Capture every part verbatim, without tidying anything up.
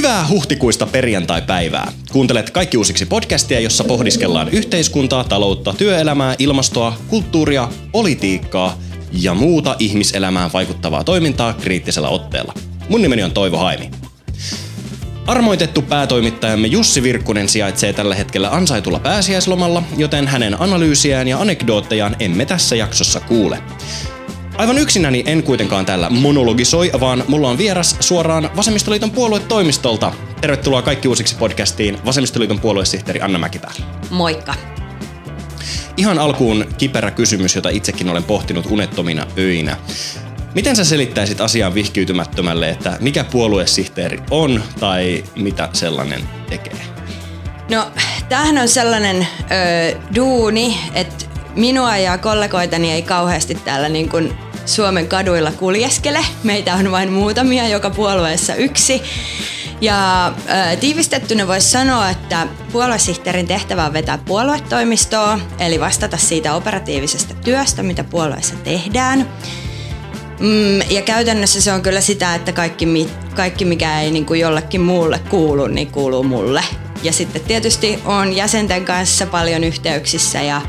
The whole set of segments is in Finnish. Hyvää huhtikuista perjantai-päivää. Kuuntelet Kaikki uusiksi podcastia, jossa pohdiskellaan yhteiskuntaa, taloutta, työelämää, ilmastoa, kulttuuria, politiikkaa ja muuta ihmiselämään vaikuttavaa toimintaa kriittisellä otteella. Mun nimeni on Toivo Haimi. Armoitettu päätoimittajamme Jussi Virkkunen sijaitsee tällä hetkellä ansaitulla pääsiäislomalla, joten hänen analyysiään ja anekdoottejaan emme tässä jaksossa kuule. Aivan yksinäni en kuitenkaan täällä monologisoi, vaan mulla on vieras suoraan Vasemmistoliiton puoluetoimistolta. Tervetuloa Kaikki uusiksi podcastiin, Vasemmistoliiton puoluesihteeri Anna Mäkipää. Moikka. Ihan alkuun kiperä kysymys, jota itsekin olen pohtinut unettomina öinä. Miten sä selittäisit asiaan vihkiytymättömälle, että mikä puoluesihteeri on tai mitä sellainen tekee? No, tämähän on sellainen öö, duuni, että minua ja kollegoitani ei kauheasti täällä niin kuin Suomen kaduilla kuljeskele. Meitä on vain muutamia, joka puolueessa yksi. Ja äh, tiivistettynä voisi sanoa, että puoluesihteerin tehtävä on vetää puoluetoimistoa, eli vastata siitä operatiivisesta työstä, mitä puolueessa tehdään. Mm, ja käytännössä se on kyllä sitä, että kaikki, mi- kaikki mikä ei niin kuin jollekin muulle kuulu, niin kuuluu mulle. Ja sitten tietysti olen jäsenten kanssa paljon yhteyksissä ja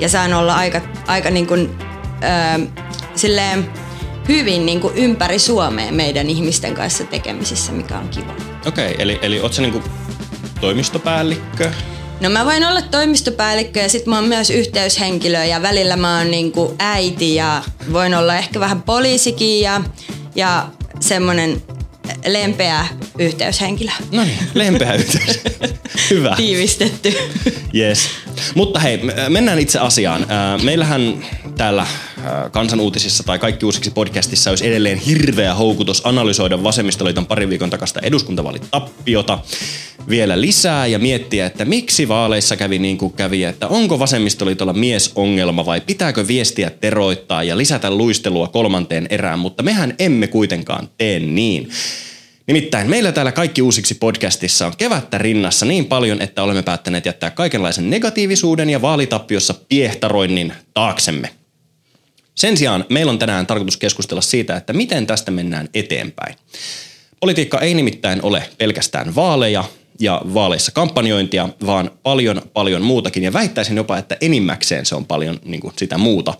Ja saan olla aika, aika niin kuin, äh, silleen hyvin niin kuin ympäri Suomea meidän ihmisten kanssa tekemisissä, mikä on kiva. Okei, okay, eli, eli oot sä niin kuin toimistopäällikkö? No mä voin olla toimistopäällikkö ja sit mä oon myös yhteyshenkilö ja välillä mä oon niin kuin äiti ja voin olla ehkä vähän poliisikin ja, ja semmonen lempeä yhteyshenkilö. No niin, lempeä yhteys. Hyvä. Tiivistetty. Yes. Mutta hei, mennään itse asiaan. Meillähän täällä Kansan Uutisissa tai Kaikki uusiksi podcastissa olisi edelleen hirveä houkutus analysoida Vasemmistoliiton parin viikon takasta eduskuntavaalitappiota vielä lisää ja miettiä, että miksi vaaleissa kävi niin kuin kävi, että onko Vasemmistoliitolla miesongelma vai pitääkö viestiä teroittaa ja lisätä luistelua kolmanteen erään, mutta mehän emme kuitenkaan tee niin. Nimittäin meillä täällä Kaikki uusiksi podcastissa on kevättä rinnassa niin paljon, että olemme päättäneet jättää kaikenlaisen negatiivisuuden ja vaalitappiossa piehtaroinnin taaksemme. Sen sijaan meillä on tänään tarkoitus keskustella siitä, että miten tästä mennään eteenpäin. Politiikka ei nimittäin ole pelkästään vaaleja ja vaaleissa kampanjointia, vaan paljon paljon muutakin. Ja väittäisin jopa, että enimmäkseen se on paljon niin kuin sitä muuta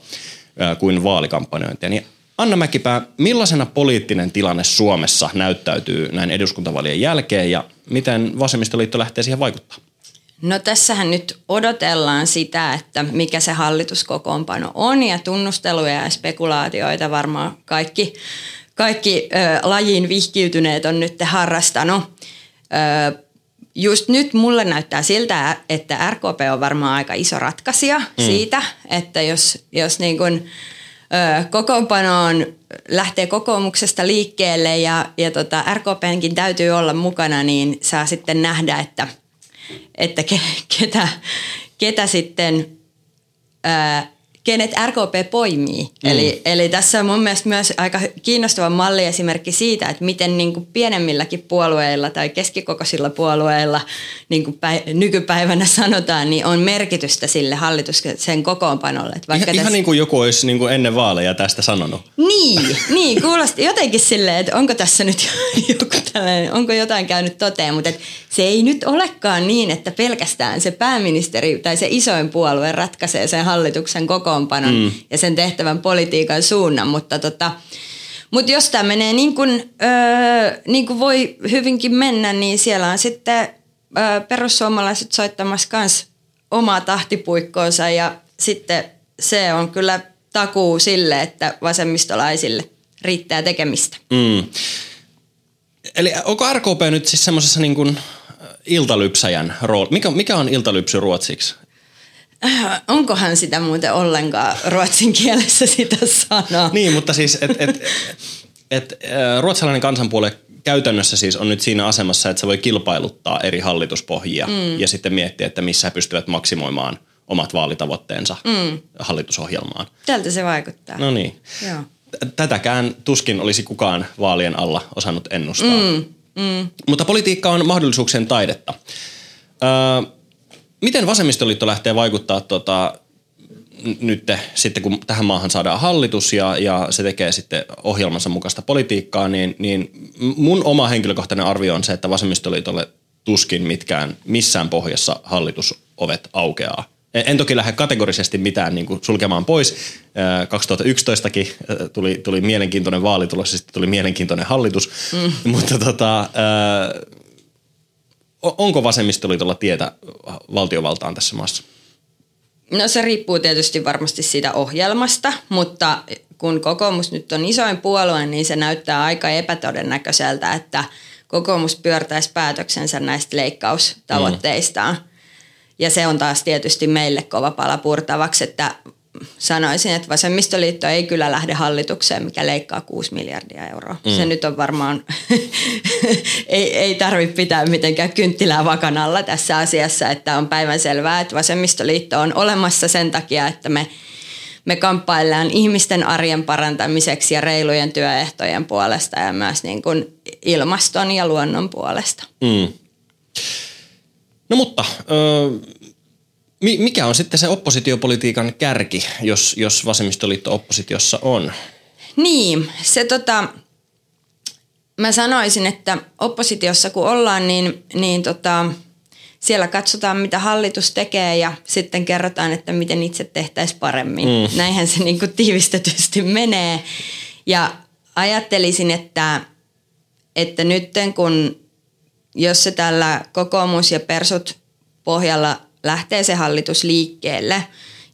kuin vaalikampanjointia. Niin Anna Mäkipää, millaisena poliittinen tilanne Suomessa näyttäytyy näin eduskuntavaalien jälkeen ja miten Vasemmistoliitto lähtee siihen vaikuttaa? No tässähän nyt odotellaan sitä, että mikä se hallituskokoonpano on ja tunnusteluja ja spekulaatioita varmaan kaikki, kaikki ö, lajiin vihkiytyneet on nyt harrastanut. Ö, just nyt mulle näyttää siltä, että R K P on varmaan aika iso ratkaisija mm. siitä, että jos, jos niin kuin kokoonpanoon lähtee kokoomuksesta liikkeelle ja, ja tota, R K P:nkin täytyy olla mukana, niin saa sitten nähdä, että, että ke, ketä, ketä sitten, ää, kenet R K P poimii. Mm. Eli, eli tässä on mun mielestä myös aika kiinnostava malliesimerkki siitä, että miten niin kuin pienemmilläkin puolueilla tai keskikokoisilla puolueilla, niin kuin päi, nykypäivänä sanotaan, niin on merkitystä sille hallituksen kokoonpanolle. Että vaikka ihan, tässä... ihan niin kuin joku olisi niin kuin ennen vaaleja tästä sanonut. Niin, niin kuulosti jotenkin silleen, että onko tässä nyt joku tällainen, onko jotain käynyt toteen, mutta se ei nyt olekaan niin, että pelkästään se pääministeri tai se isoin puolue ratkaisee sen hallituksen kokoonpanolle. Mm. Ja sen tehtävän politiikan suunnan, mutta tota, mut jos tämä menee niin kuin öö, niin voi hyvinkin mennä, niin siellä on sitten öö, perussuomalaiset soittamassa kans omaa tahtipuikkoonsa ja sitten se on kyllä takuu sille, että vasemmistolaisille riittää tekemistä. Mm. Eli onko R K P nyt siis semmoisessa niin kuin iltalypsäjän rooli? Mikä, mikä on iltalypsy ruotsiksi? Onkohan sitä muuten ollenkaan ruotsin kielessä sitä sanaa? Niin, mutta siis et, et, et, ruotsalainen kansanpuolue käytännössä siis on nyt siinä asemassa, että se voi kilpailuttaa eri hallituspohjia mm. ja sitten miettiä, että missä he pystyvät maksimoimaan omat vaalitavoitteensa mm. hallitusohjelmaan. Tältä se vaikuttaa. No niin. Tätäkään tuskin olisi kukaan vaalien alla osannut ennustaa. Mm. Mm. Mutta politiikka on mahdollisuuksien taidetta. Öö, Miten Vasemmistoliitto lähtee vaikuttaa tuota, nyt sitten, kun tähän maahan saadaan hallitus ja, ja se tekee sitten ohjelmansa mukaista politiikkaa, niin, niin mun oma henkilökohtainen arvio on se, että Vasemmistoliitolle tuskin mitkään missään pohjassa hallitusovet aukeaa. En toki lähde kategorisesti mitään niin kuin sulkemaan pois. kaksituhattayksitoistakin tuli, tuli mielenkiintoinen vaalitulos, sitten tuli mielenkiintoinen hallitus. Mm. Mutta tota, onko Vasemmistoliitolla tietä valtiovaltaan tässä maassa? No se riippuu tietysti varmasti siitä ohjelmasta, mutta kun kokoomus nyt on isoin puolue, niin se näyttää aika epätodennäköiseltä, että kokoomus pyörtäisi päätöksensä näistä leikkaustavoitteistaan. Mm. Ja se on taas tietysti meille kova pala purtavaksi, että sanoisin, että Vasemmistoliitto ei kyllä lähde hallitukseen, mikä leikkaa kuusi miljardia euroa. Mm. Se nyt on varmaan, ei, ei tarvitse pitää mitenkään kynttilää vakan alla tässä asiassa, että on päivänselvää, että Vasemmistoliitto on olemassa sen takia, että me, me kamppaillaan ihmisten arjen parantamiseksi ja reilujen työehtojen puolesta ja myös niin kuin ilmaston ja luonnon puolesta. Mm. No mutta ö, mikä on sitten se oppositiopolitiikan kärki, jos, jos Vasemmistoliitto oppositiossa on? Niin, se tota, mä sanoisin, että oppositiossa kun ollaan, niin, niin tota, siellä katsotaan mitä hallitus tekee ja sitten kerrotaan, että miten itse tehtäisiin paremmin. Mm. Näinhän se niin kuin tiivistetysti menee ja ajattelisin, että, että nytten kun jos se tällä kokoomus ja persut pohjalla lähtee se hallitus liikkeelle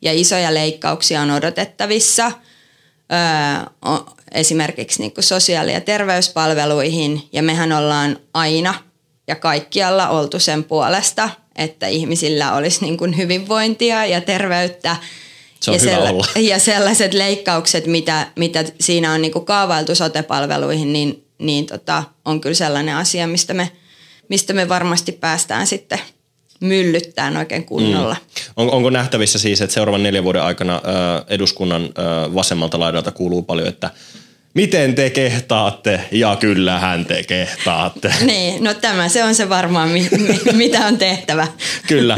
ja isoja leikkauksia on odotettavissa öö, esimerkiksi niin kuin sosiaali- ja terveyspalveluihin ja mehän ollaan aina ja kaikkialla oltu sen puolesta, että ihmisillä olisi niin kuin hyvinvointia ja terveyttä ja, sella- ja sellaiset leikkaukset, mitä, mitä siinä on niin kuin kaavailtu sote-palveluihin, niin, niin tota, on kyllä sellainen asia, mistä me mistä me varmasti päästään sitten myllyttämään oikein kunnolla. Mm. On, onko nähtävissä siis, että seuraavan neljän vuoden aikana ö, eduskunnan ö, vasemmalta laidalta kuuluu paljon, että miten te kehtaatte ja kyllähän te kehtaatte. Niin, no tämä se on se varmaan, mi, mi, mitä on tehtävä. Kyllä.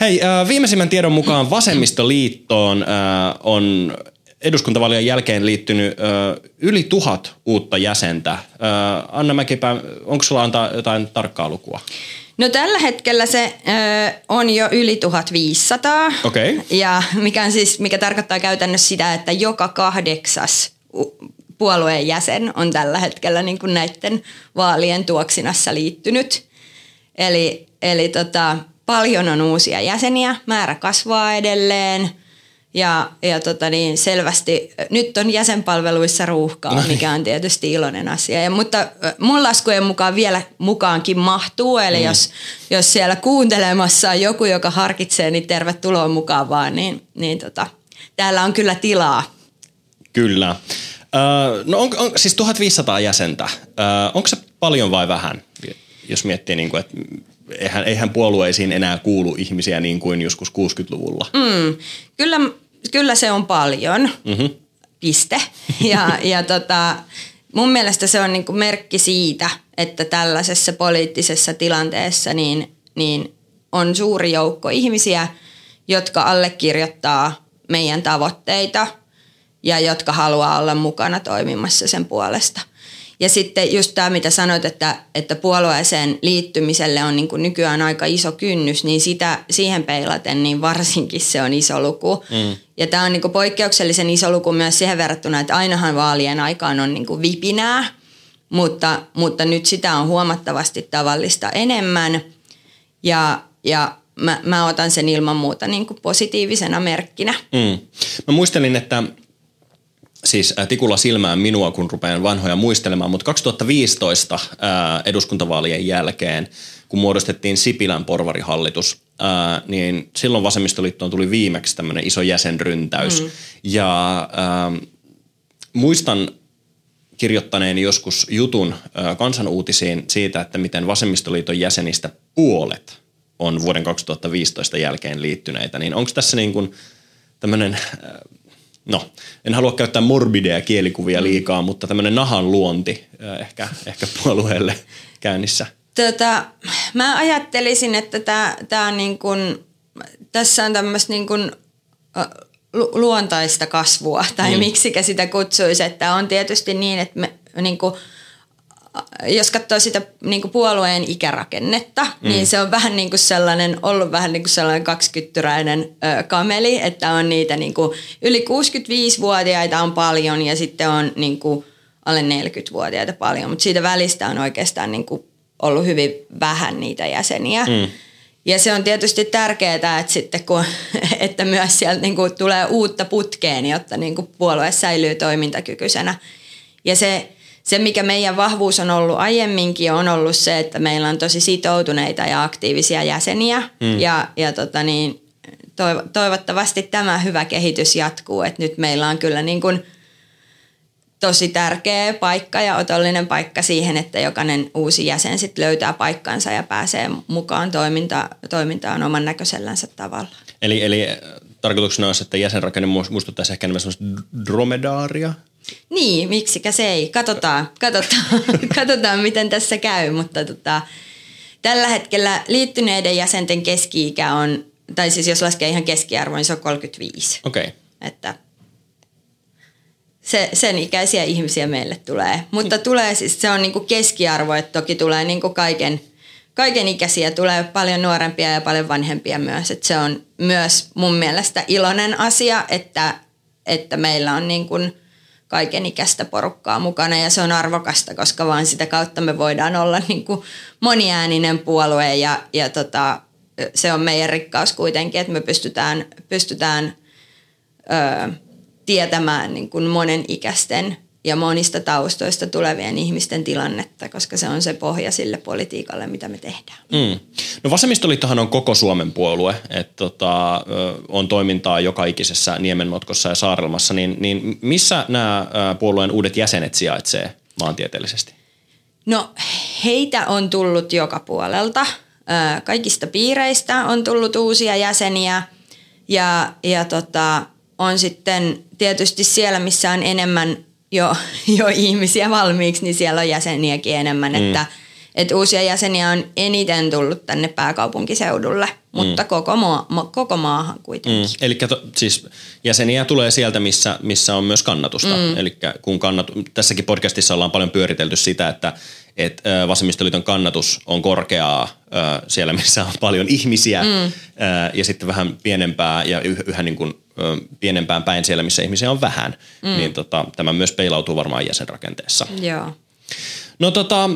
Hei, ö, viimeisimmän tiedon mukaan Vasemmistoliittoon ö, on eduskuntavaalien jälkeen liittynyt ö, yli tuhat uutta jäsentä. Ö, Anna Mäkipää, onko sulla antaa jotain tarkkaa lukua? No tällä hetkellä se ö, on jo yli tuhatviisisataa. Okei. Okay. Ja mikä, on siis, mikä tarkoittaa käytännössä sitä, että joka kahdeksas puolueen jäsen on tällä hetkellä niin kuin näiden vaalien tuoksinassa liittynyt. Eli, eli tota, paljon on uusia jäseniä, määrä kasvaa edelleen. Ja, ja tota niin, selvästi nyt on jäsenpalveluissa ruuhkaa, mikä on tietysti iloinen asia. Ja, mutta mun laskujen mukaan vielä mukaankin mahtuu. Eli mm. jos, jos siellä kuuntelemassa on joku, joka harkitsee, niin tervetuloa mukaan vaan. Niin, niin tota, täällä on kyllä tilaa. Kyllä. Öö, no on, on siis tuhatviisisataa jäsentä. Öö, onko se paljon vai vähän, jos miettii niin kuin, että... Eihän, eihän puolueisiin enää kuulu ihmisiä niin kuin joskus kuusikymmentäluvulla. Mm, kyllä, kyllä se on paljon, mm-hmm. piste. Ja, ja tota, mun mielestä se on niin kuin merkki siitä, että tällaisessa poliittisessa tilanteessa niin, niin on suuri joukko ihmisiä, jotka allekirjoittaa meidän tavoitteita ja jotka haluaa olla mukana toimimassa sen puolesta. Ja sitten just tämä, mitä sanoit, että, että puolueeseen liittymiselle on niin kuin nykyään aika iso kynnys, niin sitä, siihen peilaten niin varsinkin se on iso luku. Mm. Ja tämä on niin kuin poikkeuksellisen iso luku myös siihen verrattuna, että ainahan vaalien aikaan on niin kuin vipinää, mutta, mutta nyt sitä on huomattavasti tavallista enemmän. Ja, ja mä, mä otan sen ilman muuta niin kuin positiivisena merkkinä. Mm. Mä muistelin, että... Siis tikulla silmään minua, kun rupean vanhoja muistelemaan, mutta kaksituhattaviisitoista ää, eduskuntavaalien jälkeen, kun muodostettiin Sipilän porvarihallitus, ää, niin silloin Vasemmistoliittoon tuli viimeksi tämmöinen iso jäsenryntäys. Mm. Ja ää, muistan kirjoittaneeni joskus jutun ää, Kansan Uutisiin siitä, että miten Vasemmistoliiton jäsenistä puolet on vuoden kaksituhattaviisitoista jälkeen liittyneitä. Niin onko tässä niin kuin tämmöinen... Ää, No, en halua käyttää morbideja kielikuvia liikaa, mutta tämmöinen nahan luonti ehkä, ehkä puolueelle käynnissä. Tota, mä ajattelisin, että tää, tää niin kun, tässä on tämmöistä niin kun, lu, luontaista kasvua, tai mm. miksikä sitä kutsuisi, että on tietysti niin, että me, niin kun, jos katsoo sitä niin kuin puolueen ikärakennetta, mm. niin se on vähän niin kuin sellainen, ollut vähän niin kuin sellainen kaksikyttyräinen ö, kameli, että on niitä niin kuin yli kuusikymmentäviisivuotiaita on paljon ja sitten on niin kuin alle neljäkymmentävuotiaita paljon, mutta siitä välistä on oikeastaan niin kuin ollut hyvin vähän niitä jäseniä. Mm. Ja se on tietysti tärkeää, että, sitten kun, että myös sieltä niin kuin tulee uutta putkeen, jotta niin kuin puolue säilyy toimintakykyisenä. Ja se, se, mikä meidän vahvuus on ollut aiemminkin, on ollut se, että meillä on tosi sitoutuneita ja aktiivisia jäseniä. Mm. Ja, ja tota niin, toiv- toivottavasti tämä hyvä kehitys jatkuu. Et nyt meillä on kyllä niin kuin tosi tärkeä paikka ja otollinen paikka siihen, että jokainen uusi jäsen sit löytää paikkansa ja pääsee mukaan toiminta, toimintaan oman näköisellänsä tavalla. Eli, eli tarkoituksena on, että jäsenrakenne muistuttaisi ehkä enemmän sellaista dromedaaria? Niin, miksikä se ei. Katsotaan, katsotaan, katsotaan miten tässä käy, mutta tota, tällä hetkellä liittyneiden jäsenten keski-ikä on, tai siis jos laskee ihan keskiarvoin, niin se on kolmekymmentäviisi. Okei. Okay. Että Se, sen ikäisiä ihmisiä meille tulee, mutta tulee siis, se on niinku keskiarvo, että toki tulee niinku kaiken, kaiken ikäisiä, tulee paljon nuorempia ja paljon vanhempia myös. Et se on myös mun mielestä iloinen asia, että, että meillä on niinku kaiken ikäistä porukkaa mukana ja se on arvokasta, koska vaan sitä kautta me voidaan olla niinku moniääninen puolue ja, ja tota, se on meidän rikkaus kuitenkin, että me pystytään... pystytään öö, tietämään niin kuin monen ikäisten ja monista taustoista tulevien ihmisten tilannetta, koska se on se pohja sille politiikalle, mitä me tehdään. Mm. No Vasemmistoliittohan on koko Suomen puolue, että tota, on toimintaa joka ikisessä niemennotkossa ja saarelmassa, niin, niin missä nämä puolueen uudet jäsenet sijaitsee maantieteellisesti? No heitä on tullut joka puolelta. Kaikista piireistä on tullut uusia jäseniä ja, ja tota... on sitten tietysti siellä, missä on enemmän jo, jo ihmisiä valmiiksi, niin siellä on jäseniäkin enemmän. Mm. Että, että uusia jäseniä on eniten tullut tänne pääkaupunkiseudulle, mutta mm. koko, maa, koko maahan kuitenkin. Mm. Eli siis jäseniä tulee sieltä, missä, missä on myös kannatusta. Mm. Eli kun kannatu, tässäkin podcastissa ollaan paljon pyöritelty sitä, että et Vasemmistoliiton kannatus on korkeaa siellä, missä on paljon ihmisiä mm. ja sitten vähän pienempää ja yhä niin kuin pienempään päin siellä, missä ihmisiä on vähän, mm. niin tota, tämä myös peilautuu varmaan jäsenrakenteessa. Joo. No tota,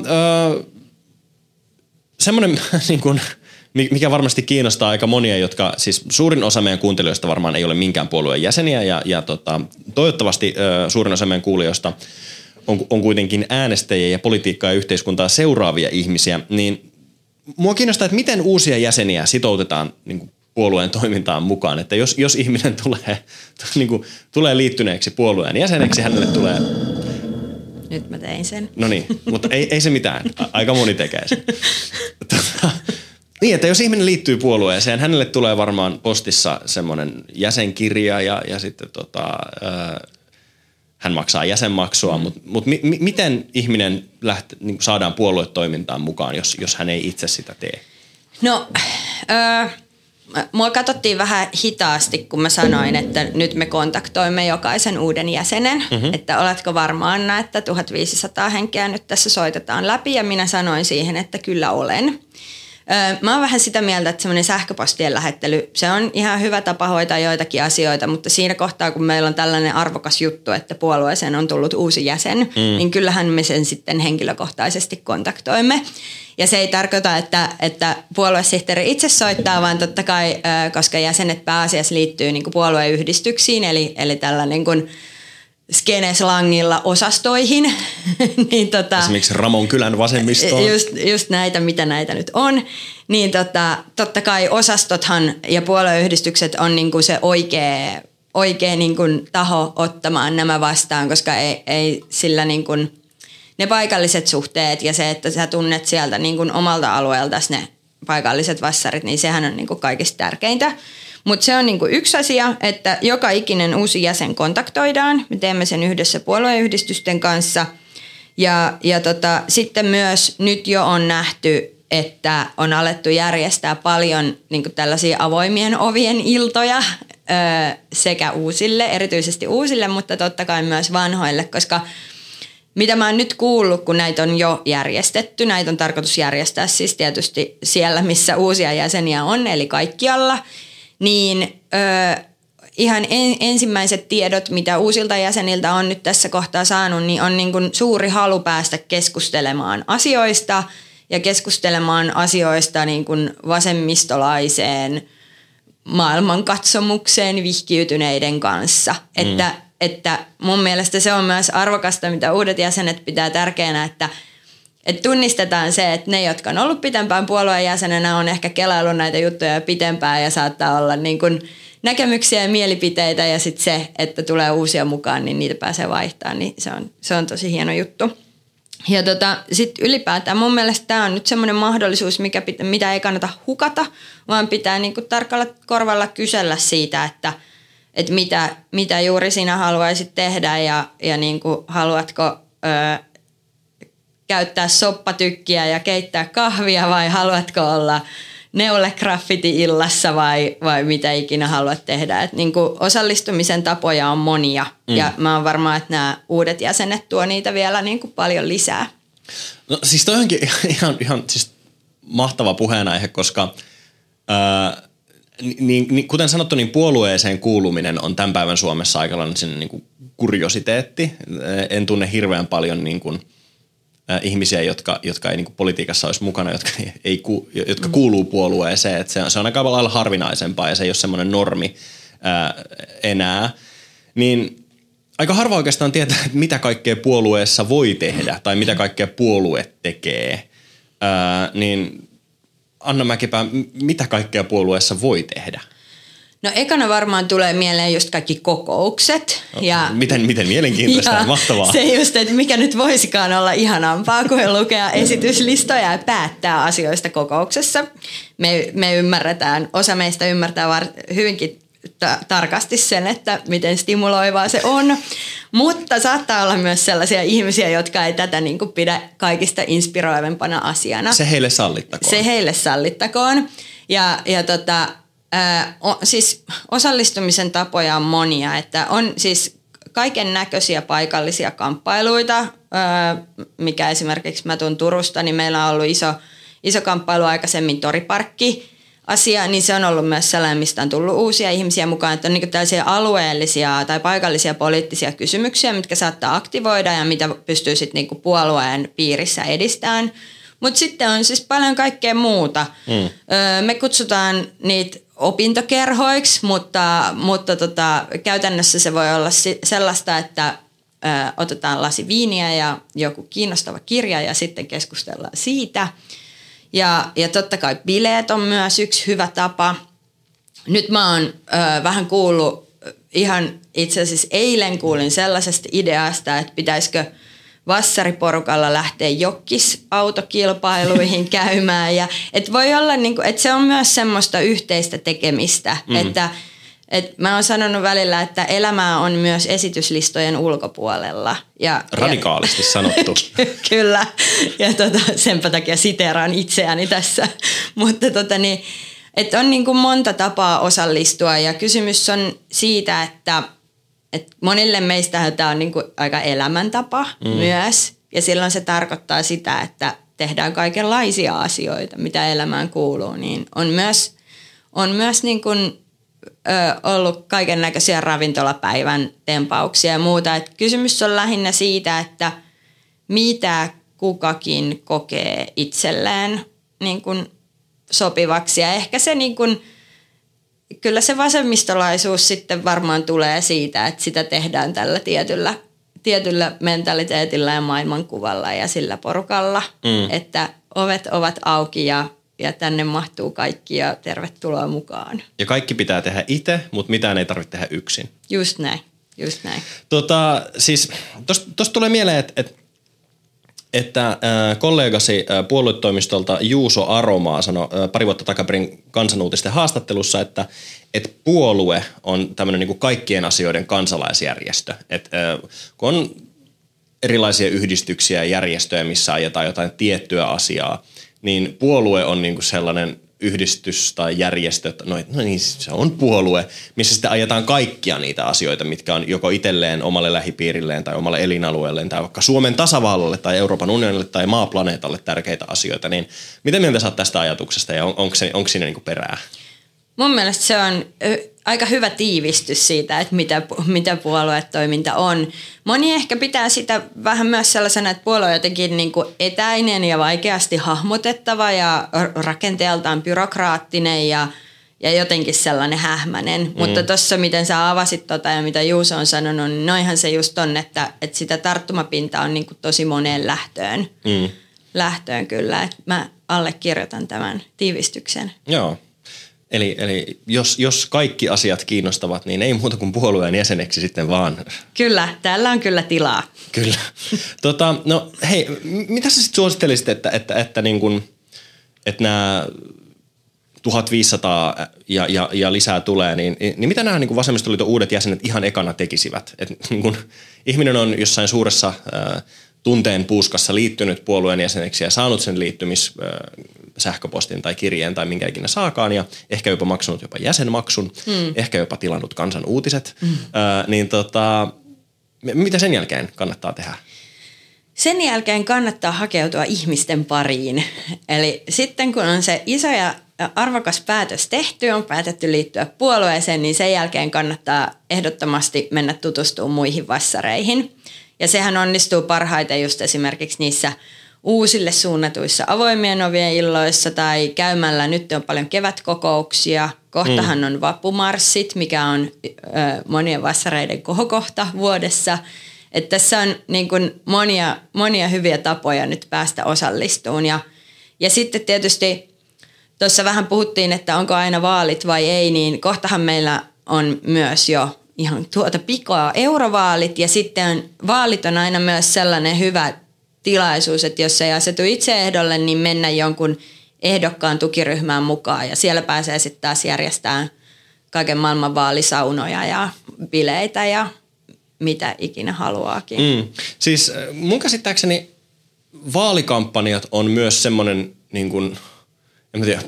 semmoinen, niin kun, mikä varmasti kiinnostaa aika monia, jotka, siis suurin osa meidän kuuntelijoista varmaan ei ole minkään puolueen jäseniä, ja, ja tota, toivottavasti ö, suurin osa meidän kuulijoista on, on kuitenkin äänestäjiä ja politiikkaa ja yhteiskuntaa seuraavia ihmisiä, niin mua kiinnostaa, että miten uusia jäseniä sitoutetaan niin kuin puolueen toimintaan mukaan, että jos, jos ihminen tulee, niin kuin, tulee liittyneeksi puolueen jäseneksi, hänelle tulee... Nyt mä tein sen. No niin, mutta ei, ei se mitään. Aika moni tekee sen. Tota, niin, että jos ihminen liittyy puolueeseen, hänelle tulee varmaan postissa semmoinen jäsenkirja ja, ja sitten tota, äh, hän maksaa jäsenmaksua, mm. mutta mut mi, mi, miten ihminen lähtee, niin kuin saadaan puoluetoimintaan mukaan, jos, jos hän ei itse sitä tee? No... Äh. Mua katsottiin vähän hitaasti, kun mä sanoin, että nyt me kontaktoimme jokaisen uuden jäsenen, mm-hmm. että oletko varma, Anna, että tuhatviisisataa henkeä nyt tässä soitetaan läpi, ja minä sanoin siihen, että kyllä olen. Öö, mä oon vähän sitä mieltä, että semmoinen sähköpostien lähettely, se on ihan hyvä tapa hoitaa joitakin asioita, mutta siinä kohtaa, kun meillä on tällainen arvokas juttu, että puolueeseen on tullut uusi jäsen, mm. niin kyllähän me sen sitten henkilökohtaisesti kontaktoimme. Ja se ei tarkoita, että, että puoluesihteeri itse soittaa, vaan totta kai, koska jäsenet pääasiassa liittyy niin kuin puolueyhdistyksiin, eli, eli tällä niin kuin skeneslangilla osastoihin. niin tota, esimerkiksi Ramon kylän vasemmistoon. Just, just näitä, mitä näitä nyt on. Niin tota, totta kai osastothan ja puolueyhdistykset on niin kuin se oikea, oikea niin kuin taho ottamaan nämä vastaan, koska ei, ei sillä... Niin kuin ne paikalliset suhteet ja se, että sä tunnet sieltä niin kuin omalta alueelta ne paikalliset vassarit, niin sehän on niin kuin kaikista tärkeintä. Mutta se on niin kuin yksi asia, että joka ikinen uusi jäsen kontaktoidaan. Me teemme sen yhdessä puolueyhdistysten kanssa. Ja, ja tota, sitten myös nyt jo on nähty, että on alettu järjestää paljon niin kuin tällaisia avoimien ovien iltoja öö, sekä uusille, erityisesti uusille, mutta totta kai myös vanhoille, koska... Mitä mä oon nyt kuullut, kun näitä on jo järjestetty, näitä on tarkoitus järjestää siis tietysti siellä, missä uusia jäseniä on, eli kaikkialla, niin ö, ihan en, ensimmäiset tiedot, mitä uusilta jäseniltä on nyt tässä kohtaa saanut, niin on niin kuin suuri halu päästä keskustelemaan asioista ja keskustelemaan asioista niin kuin vasemmistolaiseen maailmankatsomukseen vihkiytyneiden kanssa, mm. että Että mun mielestä se on myös arvokasta, mitä uudet jäsenet pitää tärkeänä, että, että tunnistetaan se, että ne, jotka on ollut pitempään puolueen jäsenenä, on ehkä kelaillut näitä juttuja pitempään ja saattaa olla niin kuin näkemyksiä ja mielipiteitä ja sitten se, että tulee uusia mukaan, niin niitä pääsee vaihtamaan, niin se on, se on tosi hieno juttu. Ja tota, sitten ylipäätään mun mielestä tämä on nyt semmoinen mahdollisuus, mikä pitä, mitä ei kannata hukata, vaan pitää niin kuin tarkalla korvalla kysellä siitä, että että mitä, mitä juuri sinä haluaisit tehdä ja, ja niin kuin haluatko ö, käyttää soppatykkiä ja keittää kahvia vai haluatko olla neulegraffiti-illassa vai, vai mitä ikinä haluat tehdä. Et niin kuin osallistumisen tapoja on monia mm. ja mä oon varma, että nämä uudet jäsenet tuo niitä vielä niin kuin paljon lisää. No siis toi onkin ihan, ihan siis mahtava puheenaihe, koska... Öö, Niin, niin, kuten sanottu, niin puolueeseen kuuluminen on tämän päivän Suomessa aikalainen niin kuin kuriositeetti. En tunne hirveän paljon niin kuin, äh, ihmisiä, jotka, jotka ei niin kuin politiikassa olisi mukana, jotka, ei, jotka kuuluu puolueeseen. Se on, se on aika lailla harvinaisempaa ja se ei ole semmoinen normi äh, enää. Niin aika harva oikeastaan tietää, että mitä kaikkea puolueessa voi tehdä tai mitä kaikkea puolue tekee, äh, niin... Anna Mäkipää, mitä kaikkea puolueessa voi tehdä? No ekana varmaan tulee mieleen just kaikki kokoukset. No, ja, miten, miten mielenkiintoista ja mahtavaa. Se just, että mikä nyt voisikaan olla ihanampaa kuin lukea esityslistoja ja päättää asioista kokouksessa. Me, me ymmärretään, osa meistä ymmärtää var, hyvinkin ta- tarkasti sen, että miten stimuloivaa se on. Mutta saattaa olla myös sellaisia ihmisiä, jotka ei tätä niin kuin pidä kaikista inspiroivempana asiana. Se heille sallittakoon. Se heille sallittakoon. Ja, ja tota, ää, o, siis osallistumisen tapoja on monia. Että on siis kaiken näköisiä paikallisia kamppailuita, ää, mikä esimerkiksi mä tuun Turusta, niin meillä on ollut iso, iso kamppailu aikaisemmin Toriparkki. Asia, niin se on ollut myös sellainen, mistä on tullut uusia ihmisiä mukaan, että on niin kuin tällaisia alueellisia tai paikallisia poliittisia kysymyksiä, mitkä saattaa aktivoida ja mitä pystyy sitten niin kuin puolueen piirissä edistämään. Mutta sitten on siis paljon kaikkea muuta. Mm. Me kutsutaan niitä opintokerhoiksi, mutta, mutta tota, käytännössä se voi olla sellaista, että otetaan lasi viiniä ja joku kiinnostava kirja ja sitten keskustellaan siitä. Ja, ja totta kai bileet on myös yksi hyvä tapa. Nyt mä oon ö, vähän kuullut, ihan itse asiassa eilen kuulin sellaisesta ideasta, että pitäisikö vassariporukalla lähteä jokkisautokilpailuihin käymään. Ja, et voi olla, niinku, et se on myös semmoista yhteistä tekemistä. Mm-hmm. Että, et mä oon sanonut välillä, että elämää on myös esityslistojen ulkopuolella. Ja, radikaalisti ja, sanottu. Ky- kyllä, ja tota, senpä takia siteeraan itseäni tässä. Mutta tota, niin, et on niin kuin monta tapaa osallistua ja kysymys on siitä, että et monille meistähän tämä on niin kuin aika elämäntapa mm. myös. Ja silloin se tarkoittaa sitä, että tehdään kaikenlaisia asioita, mitä elämään kuuluu. Niin on myös... On myös niin kuin ollut kaiken näköisiä ravintolapäivän tempauksia ja muuta. Et kysymys on lähinnä siitä, että mitä kukakin kokee itselleen niin kun sopivaksi. Ja ehkä se, niin kun, kyllä se vasemmistolaisuus sitten varmaan tulee siitä, että sitä tehdään tällä tietyllä, tietyllä mentaliteetillä ja maailmankuvalla ja sillä porukalla, mm. että ovet ovat auki ja Ja tänne mahtuu kaikki ja tervetuloa mukaan. Ja kaikki pitää tehdä itse, mutta mitään ei tarvitse tehdä yksin. Just näin, just näin. Tota, siis tuosta tulee mieleen, että, että, että kollegasi puoluetoimistolta Juuso Aromaa sanoi pari vuotta takaperin Kansan Uutisten haastattelussa, että, että puolue on tämmöinen niin kuin kaikkien asioiden kansalaisjärjestö. Että kun on erilaisia yhdistyksiä ja järjestöjä, missä ajetaan jotain tiettyä asiaa, niin puolue on niinku sellainen yhdistys tai järjestö, no, no niin, se on puolue, missä sitten ajetaan kaikkia niitä asioita, mitkä on joko itselleen, omalle lähipiirilleen tai omalle elinalueelleen tai vaikka Suomen tasavallalle tai Euroopan unionille tai maaplaneetalle tärkeitä asioita, niin mitä mieltä sä oot tästä ajatuksesta ja on, onko, se, onko siinä niinku perää? Mun mielestä se on aika hyvä tiivistys siitä, että mitä, mitä puoluetoiminta on. Moni ehkä pitää sitä vähän myös sellaisena, että puolue on jotenkin niin kuin etäinen ja vaikeasti hahmotettava ja rakenteeltaan byrokraattinen ja, ja jotenkin sellainen hähmäinen. Mm. Mutta tuossa, miten sä avasit tota ja mitä Juuso on sanonut, niin noinhan se just on, että, että sitä tarttumapintaa on niin kuin tosi moneen lähtöön. Mm. Lähtöön kyllä, että mä allekirjoitan tämän tiivistyksen. Joo. Eli, eli jos, jos kaikki asiat kiinnostavat, niin ei muuta kuin puolueen jäseneksi sitten vaan. Kyllä, täällä on kyllä tilaa. Kyllä. Tota, no hei, mitä sä sitten suosittelisit, että, että, että, niin kun, että nämä tuhatviisisataa ja, ja, ja lisää tulee, niin, niin mitä nämä niin vasemmistoliiton uudet jäsenet ihan ekana tekisivät? Et, niin kun, ihminen on jossain suuressa äh, tunteen puuskassa liittynyt puolueen jäseneksi ja saanut sen liittymis... Äh, sähköpostin tai kirjeen tai minkä ikinä saakaan ja ehkä jopa maksanut jopa jäsenmaksun, mm. ehkä jopa tilannut Kansan Uutiset, mm. Ö, niin tota, mitä sen jälkeen kannattaa tehdä? Sen jälkeen kannattaa hakeutua ihmisten pariin. Eli sitten kun on se iso ja arvokas päätös tehty, on päätetty liittyä puolueeseen, niin sen jälkeen kannattaa ehdottomasti mennä tutustumaan muihin vassareihin. Ja sehän onnistuu parhaiten just esimerkiksi niissä uusille suunnatuissa avoimien ovien illoissa tai käymällä, nyt on paljon kevätkokouksia, kohtahan mm. on vapumarssit, mikä on ö, monien vassareiden kohokohta vuodessa. Et tässä on niin kun monia, monia hyviä tapoja nyt päästä osallistumaan. Ja, ja sitten tietysti tuossa vähän puhuttiin, että onko aina vaalit vai ei, niin kohtahan meillä on myös jo ihan tuota pikaa eurovaalit ja sitten vaalit on aina myös sellainen hyvä tilaisuus, että jos ei asetu itse ehdolle, niin mennä jonkun ehdokkaan tukiryhmään mukaan ja siellä pääsee sitten taas järjestämään kaiken maailman vaalisaunoja ja bileitä ja mitä ikinä haluaakin. Mm. Siis mun käsittääkseni vaalikampanjat on myös semmoinen, niin kuin, en tiedä,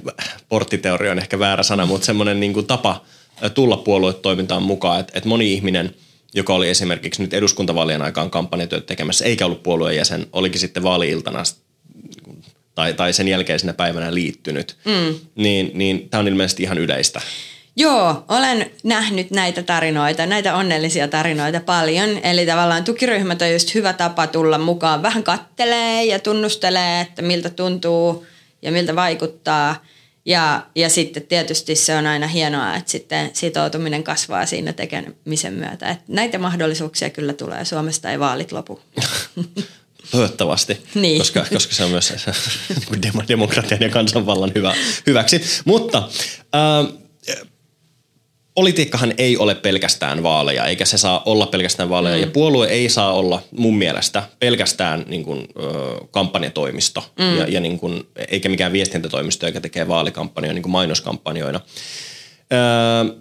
porttiteoria on ehkä väärä sana, mutta semmoinen niin kuin tapa tulla puoluetoimintaan mukaan, että, että moni ihminen, joka oli esimerkiksi nyt eduskuntavaalien aikaan kampanjatyöt tekemässä, eikä ollut puolueen jäsen, olikin sitten vaali-iltana tai, tai sen jälkeisenä päivänä liittynyt, mm. niin, niin tämä on ilmeisesti ihan yleistä. Joo, olen nähnyt näitä tarinoita, näitä onnellisia tarinoita paljon, eli tavallaan tukiryhmät on just hyvä tapa tulla mukaan, vähän kattelee ja tunnustelee, että miltä tuntuu ja miltä vaikuttaa. Ja, ja sitten tietysti se on aina hienoa, että sitten sitoutuminen kasvaa siinä tekemisen myötä. Että näitä mahdollisuuksia kyllä tulee. Suomesta ei vaalit lopu. Toivottavasti, niin. koska, koska se on myös demokratian ja kansanvallan hyvä, hyväksi. Mutta äh, politiikkahan ei ole pelkästään vaaleja, eikä se saa olla pelkästään vaaleja. Mm. Ja puolue ei saa olla mun mielestä pelkästään niin kuin, ö, kampanjatoimisto, mm. ja, ja niin kuin, eikä mikään viestintätoimisto, joka tekee vaalikampanjoja niin kuin mainoskampanjoina. Ö,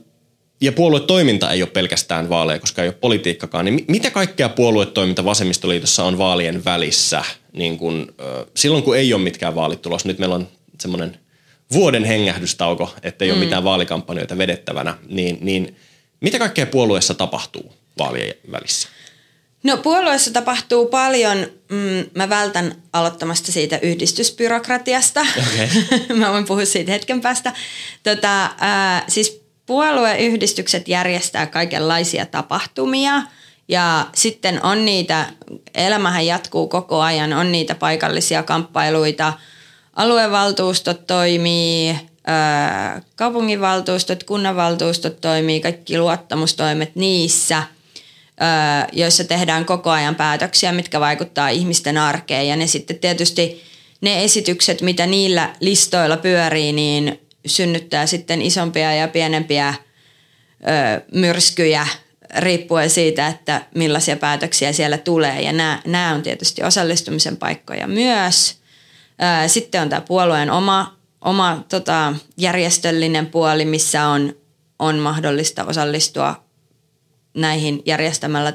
ja puoluetoiminta ei ole pelkästään vaaleja, koska ei ole politiikkakaan. Niin mitä kaikkea puoluetoiminta vasemmistoliitossa on vaalien välissä? Niin kuin, ö, silloin kun ei ole mitkään vaalit tulossa, nyt meillä on semmoinen vuoden hengähdystauko, ettei mm. ole mitään vaalikampanjoita vedettävänä, niin, niin mitä kaikkea puolueessa tapahtuu vaalien välissä? No puolueessa tapahtuu paljon, mm, mä vältän aloittamasta siitä yhdistysbyrokratiasta. Okay. Mä voin puhua siitä hetken päästä. Tota, äh, siis puolueyhdistykset järjestää kaikenlaisia tapahtumia ja sitten on niitä, elämähän jatkuu koko ajan, on niitä paikallisia kamppailuita, aluevaltuustot toimii, kaupunginvaltuustot, kunnanvaltuustot toimii, kaikki luottamustoimet niissä, joissa tehdään koko ajan päätöksiä, mitkä vaikuttaa ihmisten arkeen. Ja ne sitten tietysti ne esitykset, mitä niillä listoilla pyörii, niin synnyttää sitten isompia ja pienempiä myrskyjä riippuen siitä, että millaisia päätöksiä siellä tulee. Ja nämä, nämä on tietysti osallistumisen paikkoja myös. Sitten on tämä puolueen oma, oma tota, järjestöllinen puoli, missä on, on mahdollista osallistua näihin järjestämällä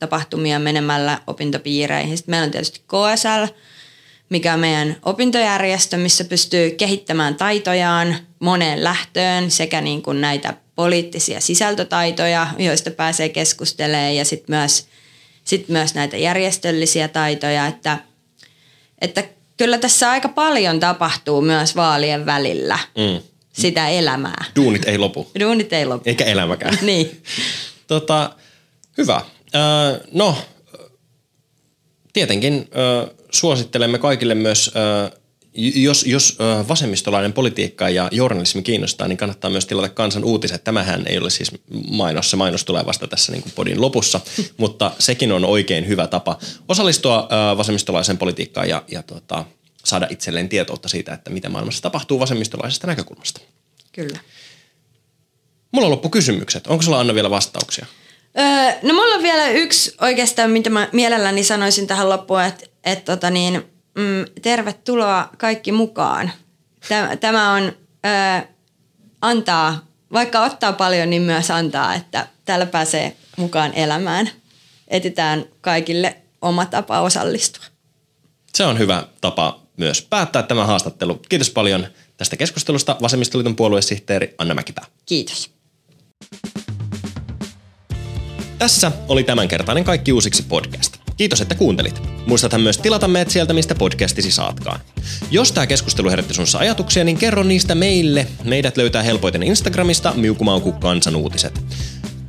tapahtumia menemällä opintopiireihin. Sitten meillä on tietysti K S L, mikä on meidän opintojärjestö, missä pystyy kehittämään taitojaan moneen lähtöön sekä niin kuin näitä poliittisia sisältötaitoja, joista pääsee keskustelemaan ja sitten myös, sit myös näitä järjestöllisiä taitoja, että, että kyllä tässä aika paljon tapahtuu myös vaalien välillä mm. sitä elämää. Duunit ei lopu. Duunit ei lopu. Eikä elämäkään. Niin. Tota, hyvä. Öö, no, tietenkin öö, suosittelemme kaikille myös, öö, jos, jos öö, vasemmistolainen politiikka ja journalismi kiinnostaa, niin kannattaa myös tilata Kansan Uutiset. Tämähän ei ole siis mainos, se mainos tulee vasta tässä niin kuin podin lopussa, mutta sekin on oikein hyvä tapa osallistua öö, vasemmistolaisen politiikkaan ja, ja tuota, saada itselleen tietoutta siitä, että mitä maailmassa tapahtuu vasemmistolaisesta näkökulmasta. Kyllä. Mulla on loppu kysymykset. Onko sulla, Anna, vielä vastauksia? Öö, no mulla on vielä yksi oikeastaan, mitä mä mielelläni sanoisin tähän loppuun, että et, tota niin, mm, tervetuloa kaikki mukaan. Tämä, tämä on, öö, antaa, vaikka ottaa paljon, niin myös antaa, että täällä pääsee mukaan elämään. Etsitään kaikille oma tapa osallistua. Se on hyvä tapa myös päättää tämä haastattelu. Kiitos paljon tästä keskustelusta Vasemmistoliiton puoluesihteeri Anna Mäkipää. Kiitos. Tässä oli tämänkertainen Kaikki uusiksi podcast. Kiitos, että kuuntelit. Muistathan myös tilata meidät sieltä, mistä podcastisi saatkaan. Jos tämä keskustelu herätti sinussa ajatuksia, niin kerro niistä meille. Meidät löytää helpoiten Instagramista miukumauku Kansan Uutiset.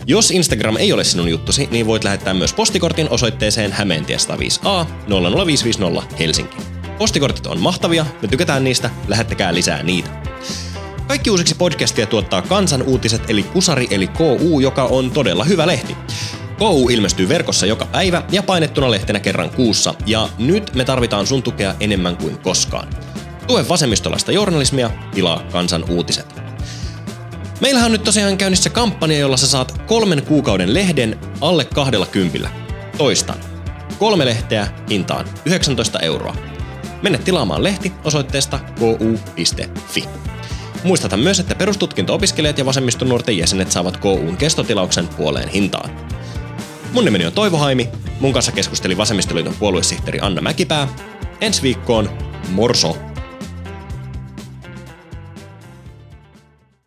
Jos Instagram ei ole sinun juttusi, niin voit lähettää myös postikortin osoitteeseen Hämeentie sata viisi A nolla nolla viisi viisi nolla Helsinki. Postikortit on mahtavia, me tykätään niistä, lähettäkää lisää niitä. Kaikki uusiksi podcastia tuottaa Kansan Uutiset eli Kusari eli K U, joka on todella hyvä lehti. K U ilmestyy verkossa joka päivä ja painettuna lehtenä kerran kuussa, ja nyt me tarvitaan sun tukea enemmän kuin koskaan. Tue vasemmistolaista journalismia, tilaa Kansan Uutiset. Meillähän on nyt tosiaan käynnissä kampanja, jolla sä saat kolmen kuukauden lehden alle kahdella kympillä. Toistan. Kolme lehteä hintaan yhdeksäntoista euroa. Mene tilaamaan lehti osoitteesta ku piste fi. Muistathan myös, että perustutkinto-opiskelijat ja vasemmiston nuorten jäsenet saavat K U:n kestotilauksen puoleen hintaan. Mun nimeni on Toivo Haimi, mun kanssa keskusteli Vasemmistoliiton puoluesihteeri Anna Mäkipää. Ensi viikkoon, morso!